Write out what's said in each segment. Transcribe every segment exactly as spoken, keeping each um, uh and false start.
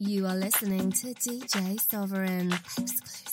You are listening to D J Sovereign. Exclusive.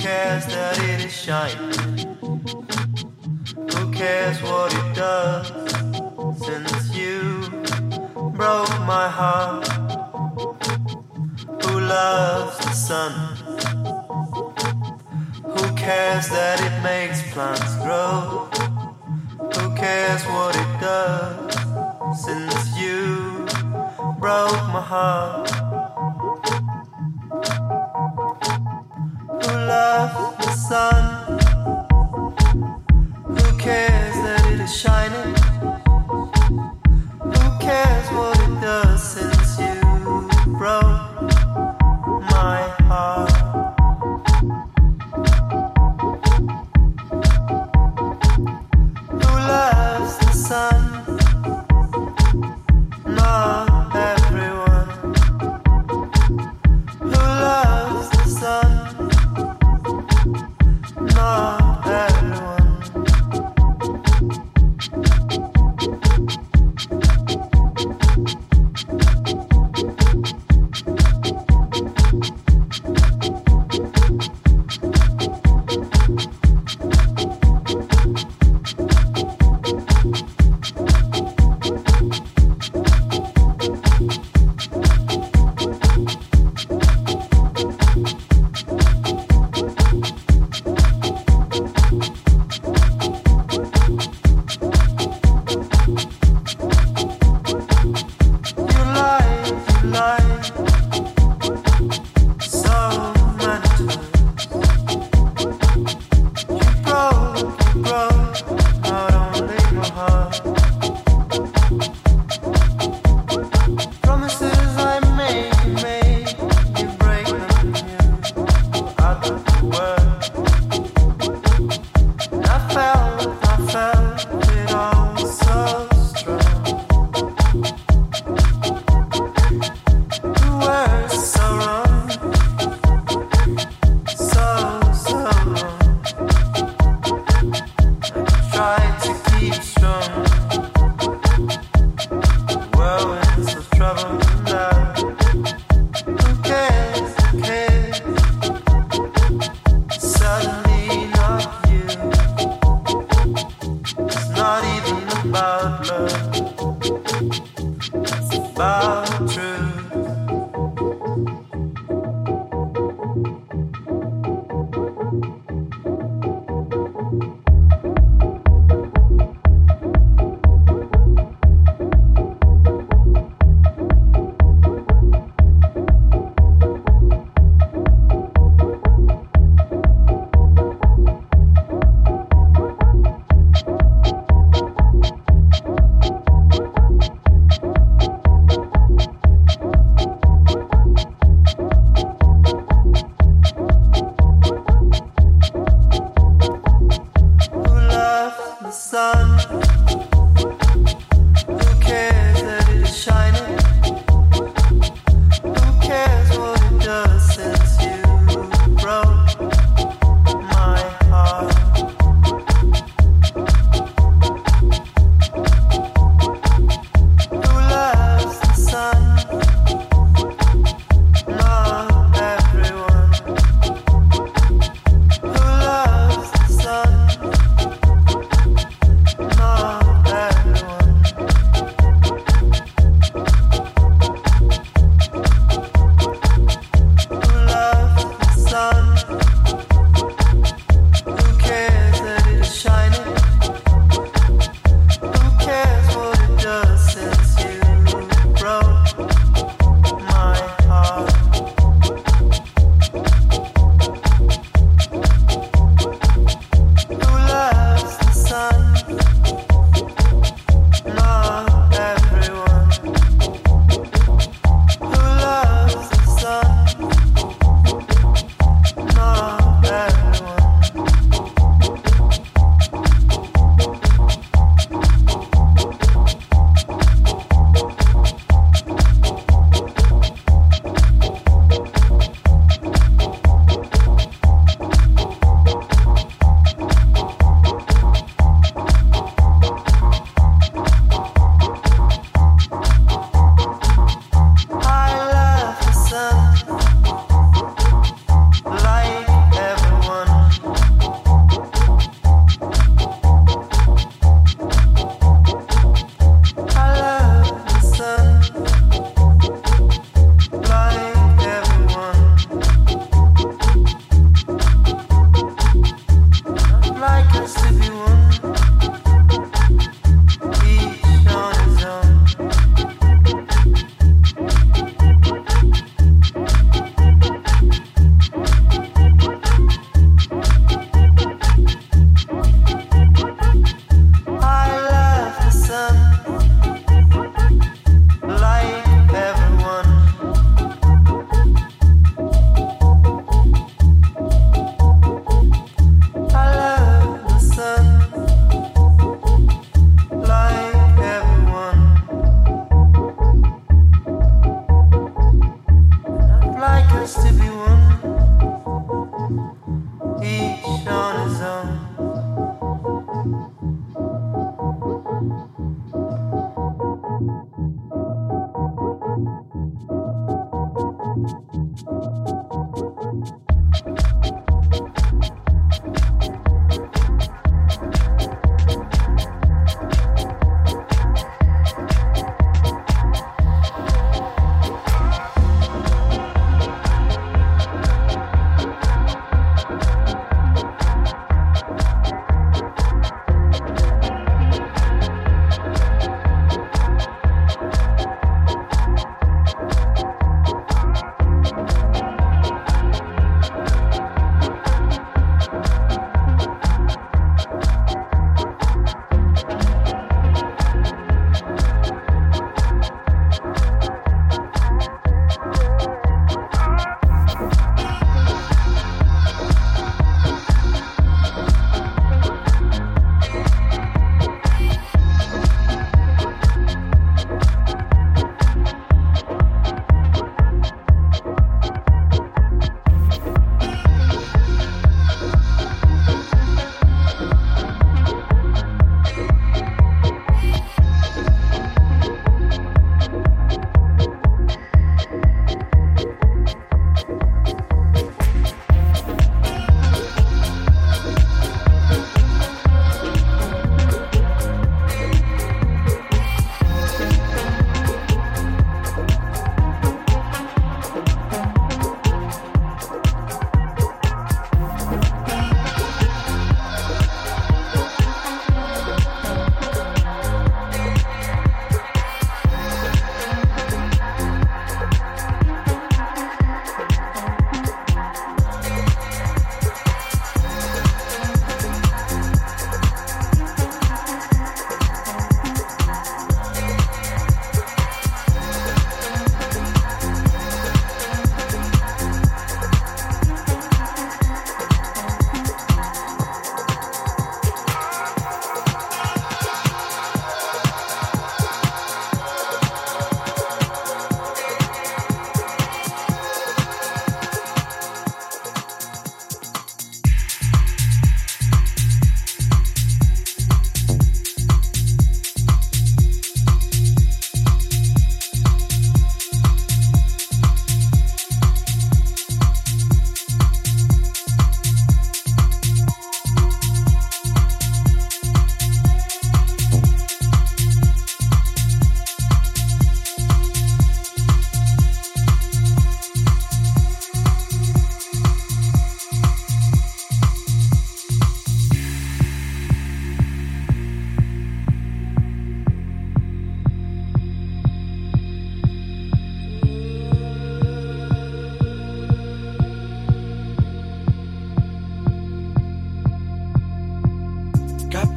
cares that it is shining? Who cares what it does? Since you broke my heart, who loves the sun? Who cares that it makes plants grow? Who cares what it does? Since you broke my heart, who loves the sun? Who cares that it is shining? Who cares what it does since you broke my heart? Who loves the sun? Not everyone. Who loves the sun? Not everyone.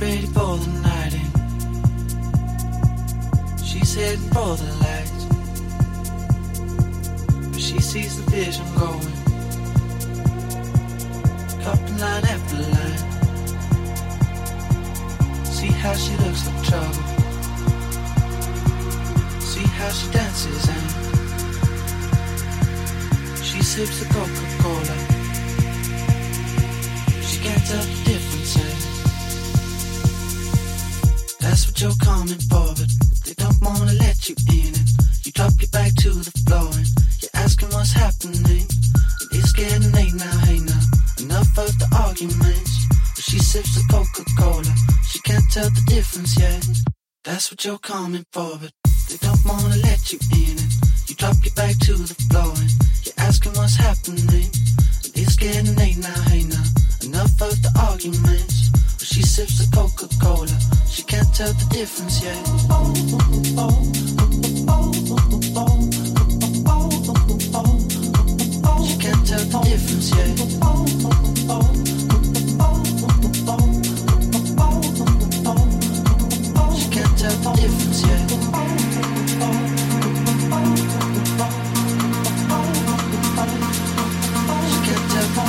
ready for the night in. She's heading for the light, but she sees the vision going, cupping line after line. See how she looks like trouble, see how she dances and she sips a Coca-Cola. She can't tell the difference in. That's what you're coming for, but they don't wanna let you in it. You drop your back to the floor and you're asking what's happening. And it's getting late now, hey now, enough of the arguments. But she sips the Coca-Cola, she can't tell the difference yet. That's what you're coming for, but they don't wanna let you in it. You drop your back to the floor and you're asking what's happening. And it's getting late now, hey now, enough of the arguments. She sips the Coca-Cola, she can't tell the difference yet. Oh, oh, oh, oh, oh, oh, oh. She can't tell the difference yet. Oh, oh, oh, oh. She can't tell the difference yet. Oh, oh, she can't tell the difference yet.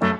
Bye.